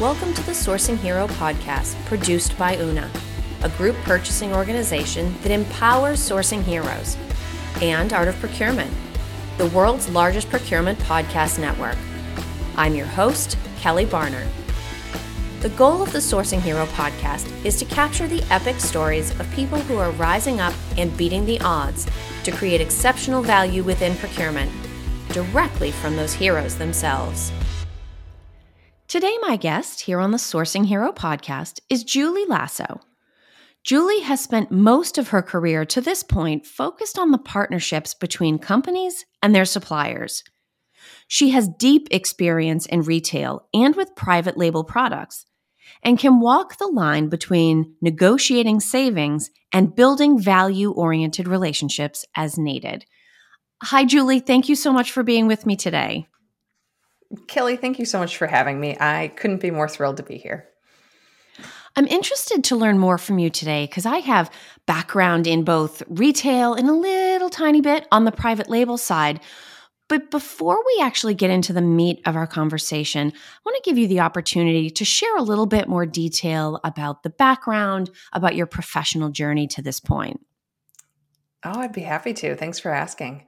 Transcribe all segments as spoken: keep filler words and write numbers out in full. Welcome to the Sourcing Hero podcast, produced by Una, a group purchasing organization that empowers sourcing heroes, and Art of Procurement, the world's largest procurement podcast network. I'm your host, Kelly Barner. The goal of the Sourcing Hero podcast is to capture the epic stories of people who are rising up and beating the odds to create exceptional value within procurement, directly from those heroes themselves. Today, my guest here on the Sourcing Hero podcast is Juli Lassow. Juli has spent most of her career to this point focused on the partnerships between companies and their suppliers. She has deep experience in retail and with private label products, and can walk the line between negotiating savings and building value-oriented relationships as needed. Hi, Juli. Thank you so much for being with me today. Kelly, thank you so much for having me. I couldn't be more thrilled to be here. I'm interested to learn more from you today because I have background in both retail and a little tiny bit on the private label side. But before we actually get into the meat of our conversation, I want to give you the opportunity to share a little bit more detail about the background, about your professional journey to this point. Oh, I'd be happy to. Thanks for asking.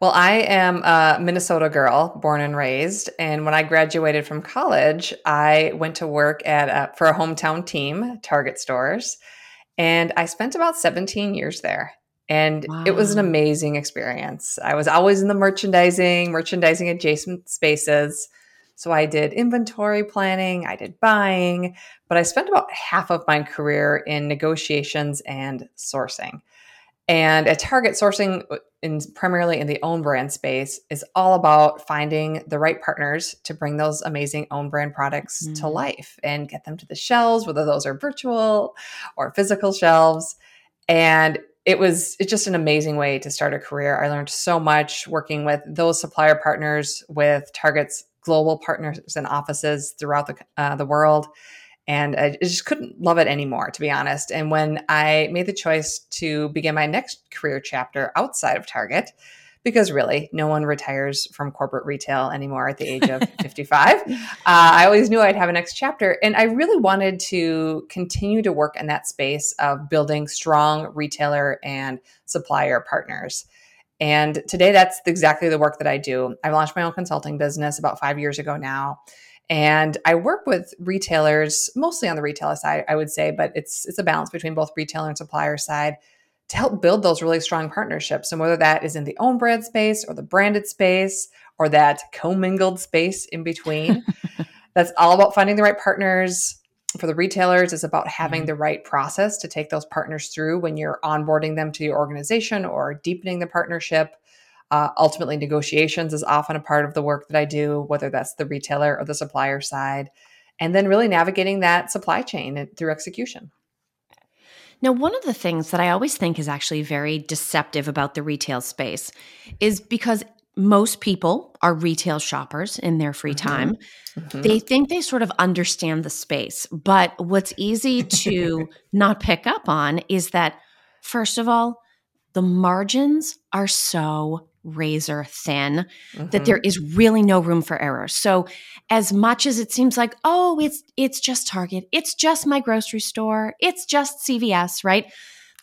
Well, I am a Minnesota girl, born and raised. And when I graduated from college, I went to work at a, for a hometown team, Target Stores. And I spent about seventeen years there. And wow. It was an amazing experience. I was always in the merchandising, merchandising adjacent spaces. So I did inventory planning, I did buying, but I spent about half of my career in negotiations and sourcing. And at Target, sourcing in primarily in the own brand space is all about finding the right partners to bring those amazing own brand products mm. to life and get them to the shelves, whether those are virtual or physical shelves. And It was it's just an amazing way to start a career. I learned so much working with those supplier partners, with Target's global partners and offices throughout the uh, the world. And I just couldn't love it anymore, to be honest. And when I made the choice to begin my next career chapter outside of Target, because really no one retires from corporate retail anymore at the age of fifty-five, uh, I always knew I'd have a next chapter. And I really wanted to continue to work in that space of building strong retailer and supplier partners. And today that's exactly the work that I do. I launched my own consulting business about five years ago now. And I work with retailers, mostly on the retailer side, I would say, but it's it's a balance between both retailer and supplier side, to help build those really strong partnerships. And whether that is in the own brand space or the branded space or that commingled space in between, that's all about finding the right partners. For the retailers, it's about having the right process to take those partners through when you're onboarding them to your organization or deepening the partnership. Uh, ultimately, negotiations is often a part of the work that I do, whether that's the retailer or the supplier side, and then really navigating that supply chain through execution. Now, one of the things that I always think is actually very deceptive about the retail space is because most people are retail shoppers in their free time. Mm-hmm. Mm-hmm. They think they sort of understand the space. But what's easy to not pick up on is that, first of all, the margins are so razor thin mm-hmm. that there is really no room for error. So as much as it seems like, oh, it's it's just Target, it's just my grocery store, it's just C V S, right?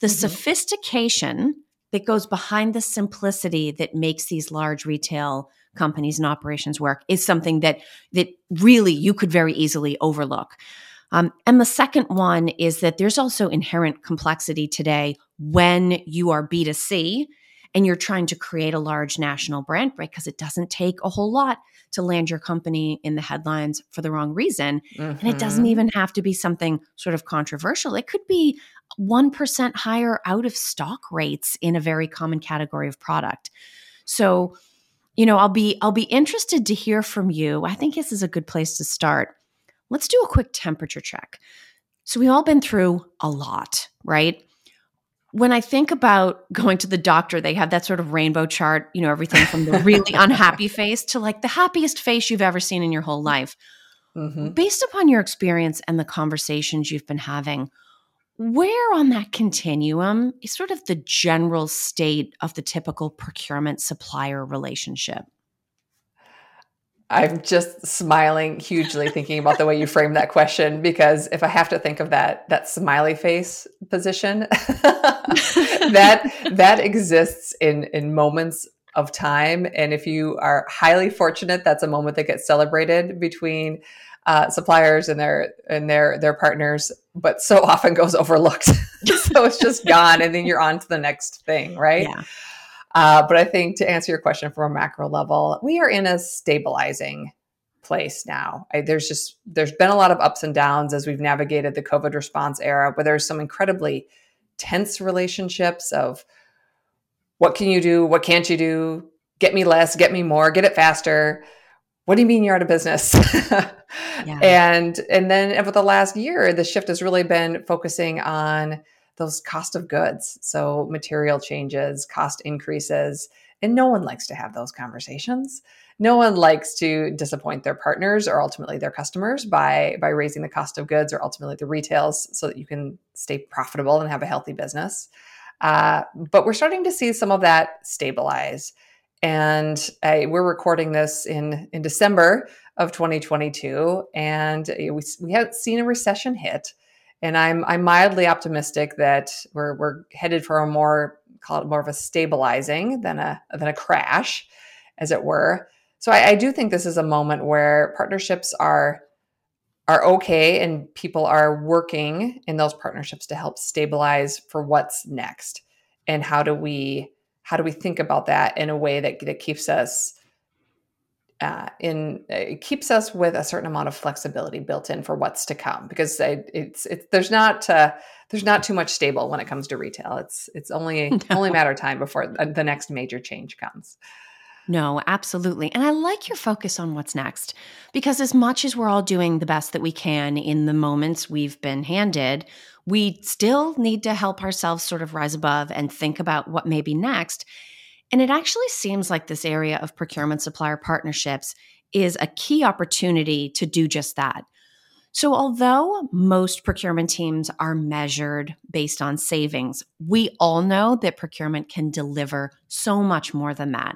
The mm-hmm. sophistication that goes behind the simplicity that makes these large retail companies and operations work is something that that really you could very easily overlook. Um, and the second one is that there's also inherent complexity today when you are B two C and you're trying to create a large national brand, right? Because it doesn't take a whole lot to land your company in the headlines for the wrong reason. Mm-hmm. And it doesn't even have to be something sort of controversial. It could be one percent higher out of stock rates in a very common category of product. So, you know, I'll be I'll be interested to hear from you. I think this is a good place to start. Let's do a quick temperature check. So we've all been through a lot, right? When I think about going to the doctor, they have that sort of rainbow chart, you know, everything from the really unhappy face to like the happiest face you've ever seen in your whole life. Mm-hmm. Based upon your experience and the conversations you've been having, where on that continuum is sort of the general state of the typical procurement supplier relationship? I'm just smiling hugely thinking about the way you framed that question, because if I have to think of that, that smiley face position, that that exists in, in moments of time. And if you are highly fortunate, that's a moment that gets celebrated between uh, suppliers and their and their their partners, but so often goes overlooked. So it's just gone, and then you're on to the next thing, right? Yeah. Uh, but I think to answer your question from a macro level, we are in a stabilizing place now. I, there's just, there's been a lot of ups and downs as we've navigated the COVID response era, where there's some incredibly tense relationships of what can you do? What can't you do? Get me less, get me more, get it faster. What do you mean you're out of business? Yeah. And, and then over the last year, the shift has really been focusing on those cost of goods. So material changes, cost increases, and no one likes to have those conversations. No one likes to disappoint their partners or ultimately their customers by, by raising the cost of goods or ultimately the retails so that you can stay profitable and have a healthy business. Uh, but we're starting to see some of that stabilize. And I, we're recording this in, in December of twenty twenty-two, and we, we haven't seen a recession hit. And I'm I'm mildly optimistic that we're we're headed for a more, call it more of a stabilizing than a than a crash, as it were. So I, I do think this is a moment where partnerships are are okay, and people are working in those partnerships to help stabilize for what's next, and how do we how do we think about that in a way that that keeps us Uh, in it keeps us with a certain amount of flexibility built in for what's to come, because it, it's it's there's not uh, there's not too much stable when it comes to retail. It's it's only no. only a matter of time before the next major change comes. No, absolutely. And I like your focus on what's next, because as much as we're all doing the best that we can in the moments we've been handed, we still need to help ourselves sort of rise above and think about what may be next. And it actually seems like this area of procurement supplier partnerships is a key opportunity to do just that. So although most procurement teams are measured based on savings, we all know that procurement can deliver so much more than that.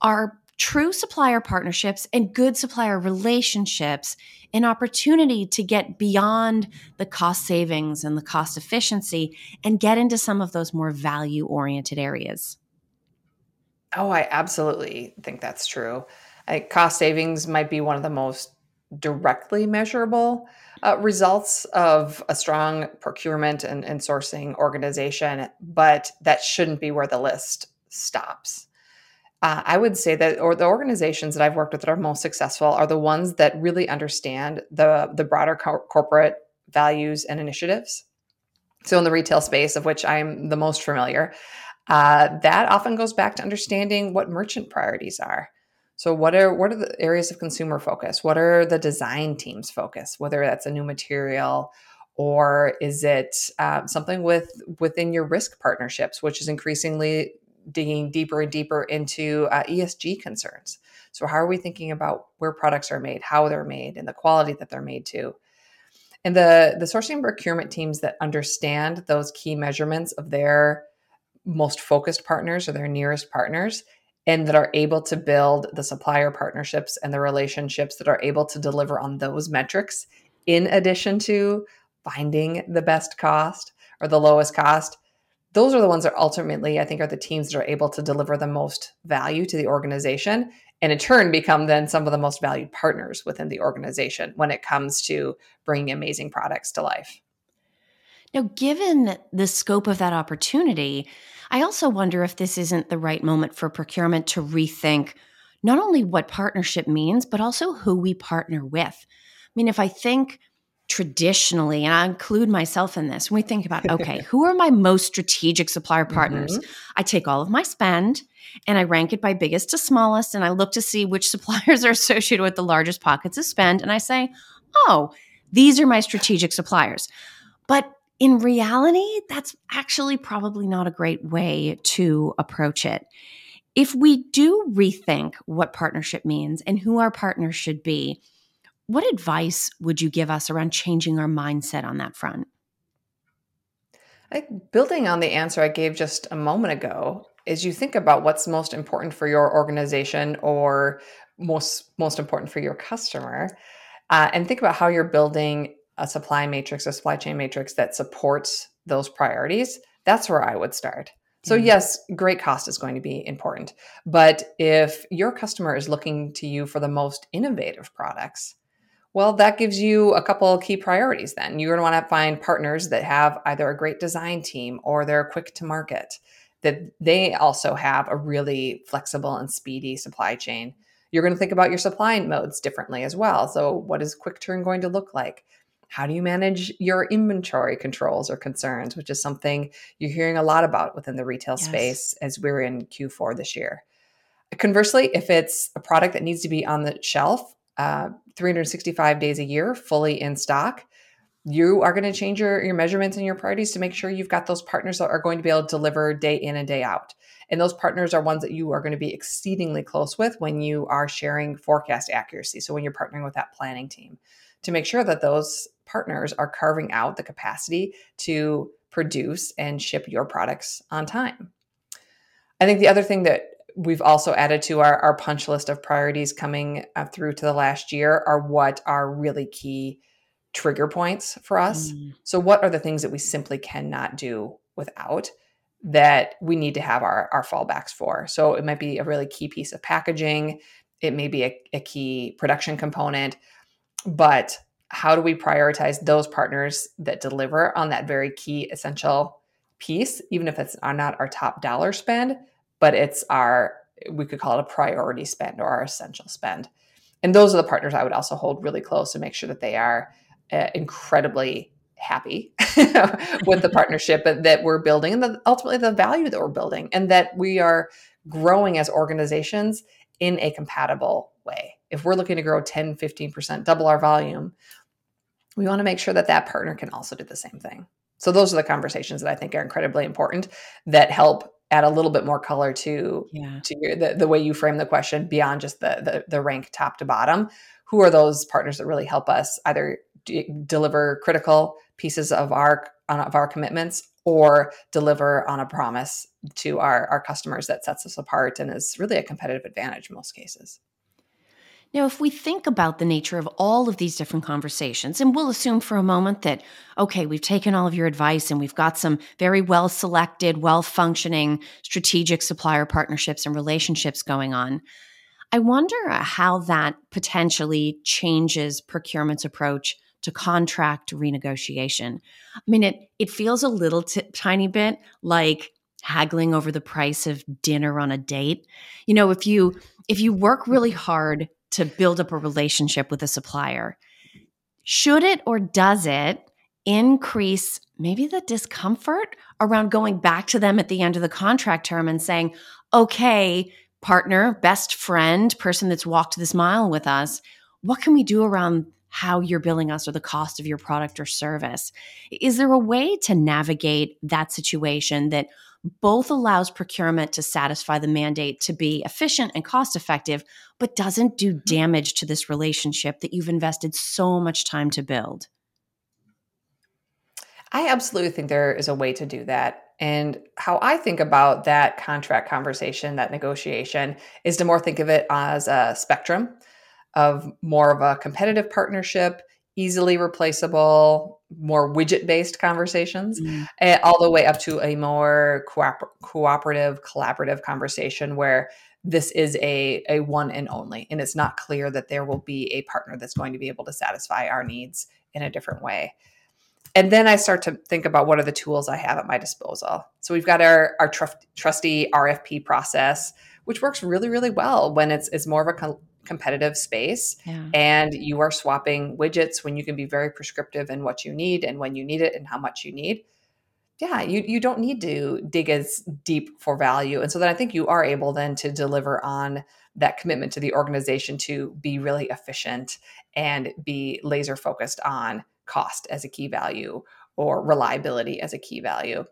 Are true supplier partnerships and good supplier relationships an opportunity to get beyond the cost savings and the cost efficiency and get into some of those more value-oriented areas? Oh, I absolutely think that's true. I, cost savings might be one of the most directly measurable uh, results of a strong procurement and, and sourcing organization, but that shouldn't be where the list stops. Uh, I would say that, or the organizations that I've worked with that are most successful are the ones that really understand the, the broader co- corporate values and initiatives. So in the retail space, of which I'm the most familiar, Uh, that often goes back to understanding what merchant priorities are. So what are what are the areas of consumer focus? What are the design team's focus? Whether that's a new material, or is it uh, something with within your risk partnerships, which is increasingly digging deeper and deeper into uh, E S G concerns. So how are we thinking about where products are made, how they're made, and the quality that they're made to? And the, the sourcing and procurement teams that understand those key measurements of their most focused partners or their nearest partners, and that are able to build the supplier partnerships and the relationships that are able to deliver on those metrics, in addition to finding the best cost or the lowest cost. Those are the ones that ultimately, I think, are the teams that are able to deliver the most value to the organization, and in turn become then some of the most valued partners within the organization when it comes to bringing amazing products to life. Now, given the scope of that opportunity, I also wonder if this isn't the right moment for procurement to rethink not only what partnership means, but also who we partner with. I mean, if I think traditionally, and I include myself in this, when we think about, okay, who are my most strategic supplier partners? Mm-hmm. I take all of my spend and I rank it by biggest to smallest, and I look to see which suppliers are associated with the largest pockets of spend. And I say, oh, these are my strategic suppliers. But in reality, that's actually probably not a great way to approach it. If we do rethink what partnership means and who our partners should be, what advice would you give us around changing our mindset on that front? I, building on the answer I gave just a moment ago, as you think about what's most important for your organization or most most important for your customer, uh, and think about how you're building a supply matrix, a supply chain matrix that supports those priorities. That's where I would start. So mm-hmm. yes, great cost is going to be important, but if your customer is looking to you for the most innovative products, well, that gives you a couple of key priorities then. You're going to want to find partners that have either a great design team or they're quick to market, that they also have a really flexible and speedy supply chain. You're going to think about your supply modes differently as well. So what is quick turn going to look like? How do you manage your inventory controls or concerns, which is something you're hearing a lot about within the retail yes. space as we're in Q four this year. Conversely, if it's a product that needs to be on the shelf uh, three hundred sixty-five days a year, fully in stock, you are going to change your, your measurements and your priorities to make sure you've got those partners that are going to be able to deliver day in and day out. And those partners are ones that you are going to be exceedingly close with when you are sharing forecast accuracy. So when you're partnering with that planning team, to make sure that those partners are carving out the capacity to produce and ship your products on time. I think the other thing that we've also added to our, our punch list of priorities coming uh, through to the last year are what are really key trigger points for us. Mm. So what are the things that we simply cannot do without that we need to have our, our fallbacks for? So it might be a really key piece of packaging. It may be a, a key production component, but how do we prioritize those partners that deliver on that very key essential piece, even if it's not our top dollar spend, but it's our, we could call it a priority spend or our essential spend. And those are the partners I would also hold really close to make sure that they are uh, incredibly happy with the partnership that we're building and the, ultimately the value that we're building, and that we are growing as organizations in a compatible way. If we're looking to grow ten, fifteen percent, double our volume, we want to make sure that that partner can also do the same thing. So those are the conversations that I think are incredibly important that help add a little bit more color to, yeah. to your, the, the way you frame the question beyond just the, the, the rank top to bottom. Who are those partners that really help us either d- deliver critical pieces of our, of our commitments or deliver on a promise to our, our customers that sets us apart and is really a competitive advantage in most cases? Now, if we think about the nature of all of these different conversations, and we'll assume for a moment that, okay, we've taken all of your advice and we've got some very well-selected, well-functioning strategic supplier partnerships and relationships going on, I wonder how that potentially changes procurement's approach to contract renegotiation. I mean, it it feels a little t- tiny bit like haggling over the price of dinner on a date. You know, if you if you work really hard to build up a relationship with a supplier, should it or does it increase maybe the discomfort around going back to them at the end of the contract term and saying, okay, partner, best friend, person that's walked this mile with us, what can we do around how you're billing us or the cost of your product or service? Is there a way to navigate that situation that both allows procurement to satisfy the mandate to be efficient and cost effective, but doesn't do damage to this relationship that you've invested so much time to build? I absolutely think there is a way to do that. And how I think about that contract conversation, that negotiation, is to more think of it as a spectrum of more of a competitive partnership, easily replaceable, more widget-based conversations, mm. uh, all the way up to a more cooper- cooperative, collaborative conversation where this is a, a one and only, and it's not clear that there will be a partner that's going to be able to satisfy our needs in a different way. And then I start to think about what are the tools I have at my disposal. So we've got our, our tr- trusty R F P process, which works really, really well when it's, it's more of a co- competitive space yeah. and you are swapping widgets when you can be very prescriptive in what you need and when you need it and how much you need. Yeah, you, you don't need to dig as deep for value. And so then I think you are able then to deliver on that commitment to the organization to be really efficient and be laser focused on cost as a key value or reliability as a key value.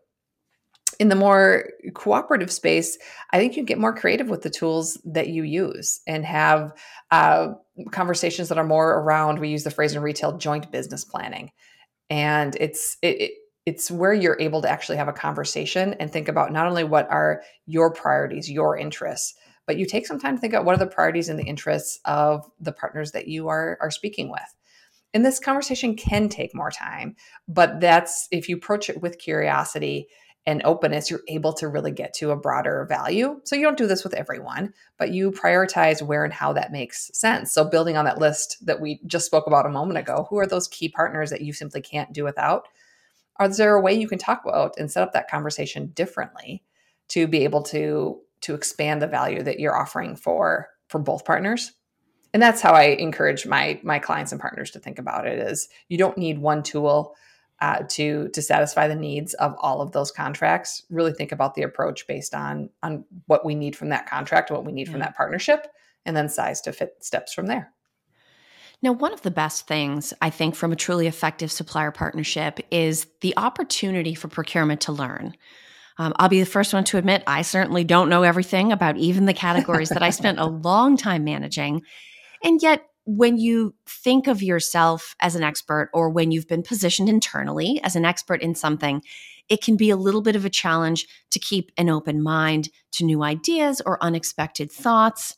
In the more cooperative space, I think you get more creative with the tools that you use and have uh, conversations that are more around, we use the phrase in retail, joint business planning. And it's it, it, it's where you're able to actually have a conversation and think about not only what are your priorities, your interests, but you take some time to think about what are the priorities and the interests of the partners that you are, are speaking with. And this conversation can take more time, but that's, if you approach it with curiosity and openness, you're able to really get to a broader value. So you don't do this with everyone, but you prioritize where and how that makes sense. So building on that list that we just spoke about a moment ago, who are those key partners that you simply can't do without? Is there a way you can talk about and set up that conversation differently to be able to, to expand the value that you're offering for, for both partners? And that's how I encourage my my clients and partners to think about it, is you don't need one tool uh, to to satisfy the needs of all of those contracts. Really think about the approach based on on what we need from that contract, what we need yeah. from that partnership, and then size to fit steps from there. Now, one of the best things, I think, from a truly effective supplier partnership is the opportunity for procurement to learn. Um, I'll be the first one to admit, I certainly don't know everything about even the categories that I spent a long time managing. And yet, when you think of yourself as an expert, or when you've been positioned internally as an expert in something, it can be a little bit of a challenge to keep an open mind to new ideas or unexpected thoughts.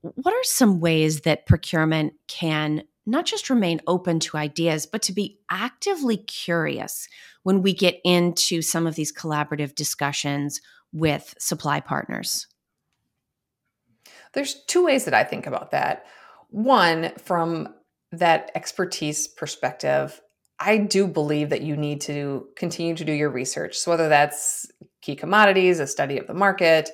What are some ways that procurement can not just remain open to ideas, but to be actively curious when we get into some of these collaborative discussions with supply partners? There's two ways that I think about that. One, from that expertise perspective, I do believe that you need to continue to do your research. So whether that's key commodities, a study of the market,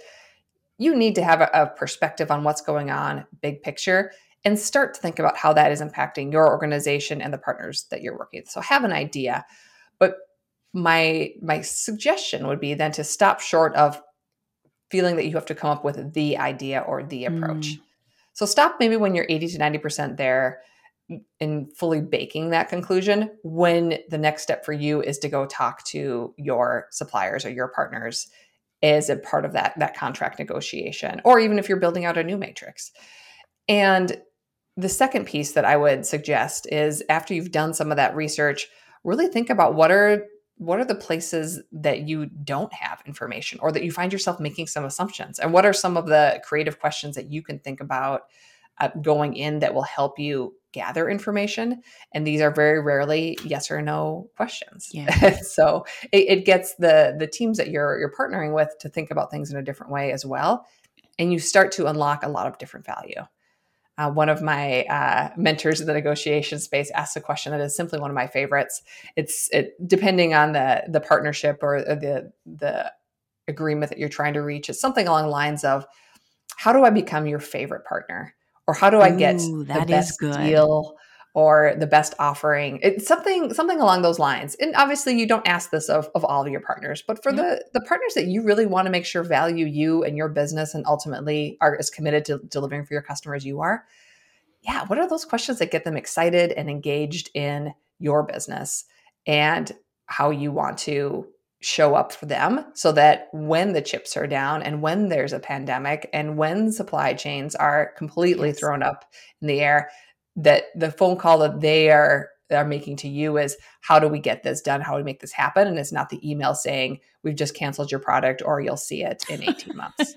you need to have a, a perspective on what's going on, big picture, and start to think about how that is impacting your organization and the partners that you're working with. So have an idea. But my my suggestion would be then to stop short of feeling that you have to come up with the idea or the approach. Mm. So stop maybe when you're eighty to ninety percent there in fully baking that conclusion, when the next step for you is to go talk to your suppliers or your partners as a part of that, that contract negotiation, or even if you're building out a new matrix. And the second piece that I would suggest is, after you've done some of that research, really think about what are What are the places that you don't have information, or that you find yourself making some assumptions? And what are some of the creative questions that you can think about uh, going in that will help you gather information? And these are very rarely yes or no questions. Yeah. So it, it gets the the teams that you're you're partnering with to think about things in a different way as well. And you start to unlock a lot of different value. Uh, one of my uh, mentors in the negotiation space asked a question that is simply one of my favorites. It's it, depending on the the partnership or the the agreement that you're trying to reach, it's something along the lines of, how do I become your favorite partner? Or how do I get Ooh, the best deal or the best offering? It's something something along those lines. And obviously you don't ask this of, of all of your partners, but for yeah. the, the partners that you really want to make sure value you and your business and ultimately are as committed to delivering for your customers you are, yeah, what are those questions that get them excited and engaged in your business and how you want to show up for them, so that when the chips are down and when there's a pandemic and when supply chains are completely yes. thrown up in the air, that the phone call that they are, are making to you is, how do we get this done? How do we make this happen? And it's not the email saying, we've just canceled your product, or you'll see it in eighteen months.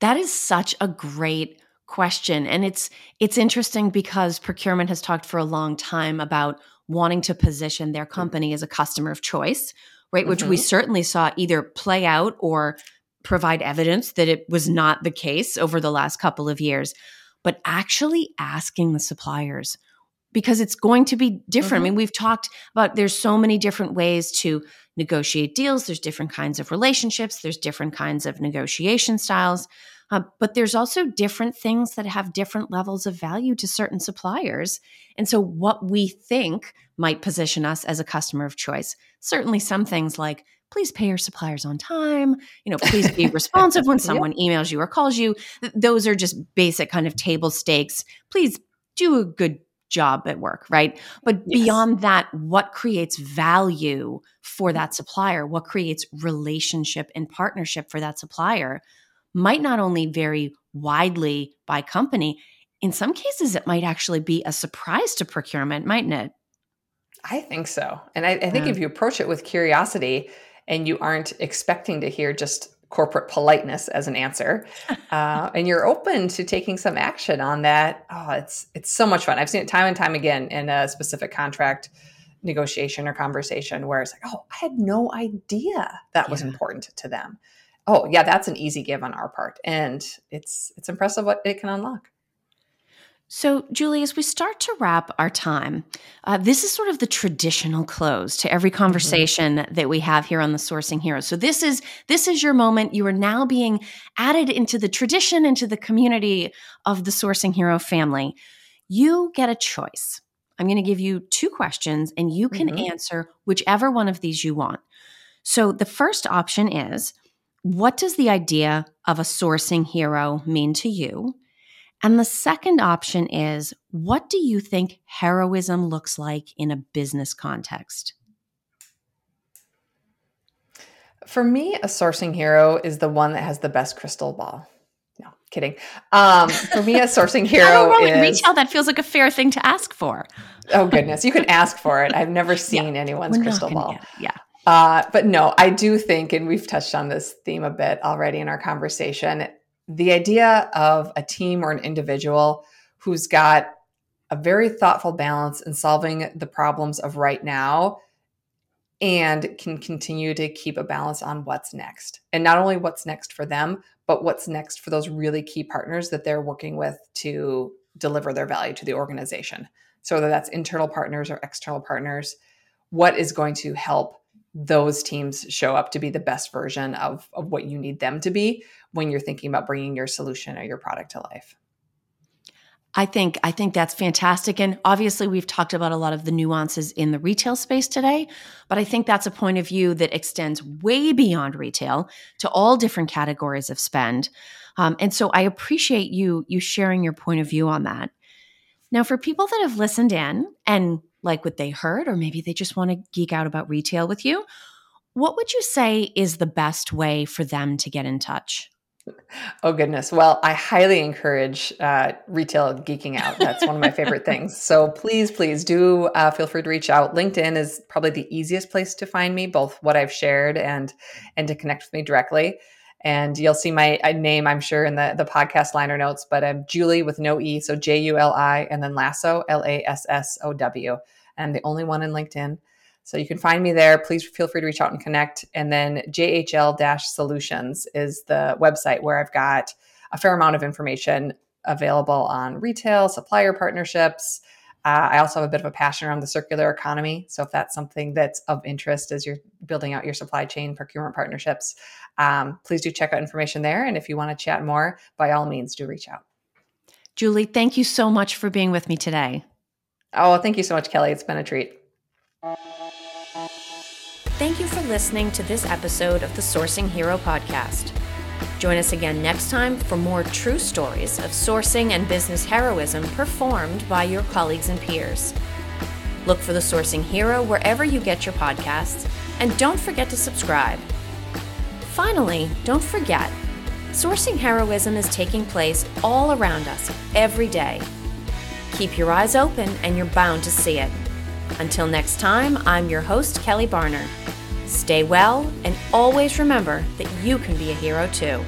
That is such a great question. And it's it's interesting, because procurement has talked for a long time about wanting to position their company as a customer of choice, right? Mm-hmm. Which we certainly saw either play out or provide evidence that it was not the case over the last couple of years. But actually asking the suppliers, because it's going to be different. Mm-hmm. I mean, we've talked about, there's so many different ways to negotiate deals. There's different kinds of relationships. There's different kinds of negotiation styles. Uh, but there's also different things that have different levels of value to certain suppliers. And so what we think might position us as a customer of choice, certainly some things like, please pay your suppliers on time. You know, please be responsive when someone emails you or calls you. Those are just basic kind of table stakes. Please do a good job at work, right? But yes. beyond that, what creates value for that supplier, what creates relationship and partnership for that supplier might not only vary widely by company. In some cases, it might actually be a surprise to procurement, mightn't it? I think so. And I, I think yeah. if you approach it with curiosity, and you aren't expecting to hear just corporate politeness as an answer, uh, and you're open to taking some action on that. Oh, it's it's so much fun. I've seen it time and time again in a specific contract negotiation or conversation where it's like, oh, I had no idea that yeah. was important to them. Oh, yeah, that's an easy give on our part. And it's it's impressive what it can unlock. So, Juli, as we start to wrap our time, uh, this is sort of the traditional close to every conversation mm-hmm. that we have here on the Sourcing Hero. So this is this is your moment. You are now being added into the tradition, into the community of the Sourcing Hero family. You get a choice. I'm going to give you two questions, and you can mm-hmm. answer whichever one of these you want. So the first option is, what does the idea of a sourcing hero mean to you? And the second option is, what do you think heroism looks like in a business context? For me, a sourcing hero is the one that has the best crystal ball. No, kidding. Um, for me, a sourcing hero I don't roll in is... retail, that feels like a fair thing to ask for. Oh, goodness. You can ask for it. I've never seen yeah, anyone's crystal ball. Yeah. Uh, but no, I do think, and we've touched on this theme a bit already in our conversation, the idea of a team or an individual who's got a very thoughtful balance in solving the problems of right now and can continue to keep a balance on what's next. And not only what's next for them, but what's next for those really key partners that they're working with to deliver their value to the organization. So whether that's internal partners or external partners, what is going to help those teams show up to be the best version of, of what you need them to be when you're thinking about bringing your solution or your product to life. I think I think that's fantastic. And obviously, we've talked about a lot of the nuances in the retail space today, but I think that's a point of view that extends way beyond retail to all different categories of spend. Um, and so I appreciate you, you sharing your point of view on that. Now, for people that have listened in and like what they heard, or maybe they just want to geek out about retail with you, what would you say is the best way for them to get in touch? Oh, goodness. Well, I highly encourage uh, retail geeking out. That's one of my favorite things. So please, please do uh, feel free to reach out. LinkedIn is probably the easiest place to find me, both what I've shared and and to connect with me directly. And you'll see my name, I'm sure, in the, the podcast liner notes, but I'm Juli with no E, so J U L I, and then Lassow, L A S S O W. I'm the only one in LinkedIn. So you can find me there. Please feel free to reach out and connect. And then J H L Solutions is the website where I've got a fair amount of information available on retail, supplier partnerships. Uh, I also have a bit of a passion around the circular economy. So if that's something that's of interest as you're building out your supply chain procurement partnerships, um, please do check out information there. And if you want to chat more, by all means, do reach out. Juli, thank you so much for being with me today. Oh, thank you so much, Kelly. It's been a treat. Thank you for listening to this episode of the Sourcing Hero podcast. Join us again next time for more true stories of sourcing and business heroism performed by your colleagues and peers. Look for the Sourcing Hero wherever you get your podcasts, and don't forget to subscribe. Finally, don't forget, sourcing heroism is taking place all around us every day. Keep your eyes open and you're bound to see it. Until next time, I'm your host, Kelly Barner. Stay well, and always remember that you can be a hero too.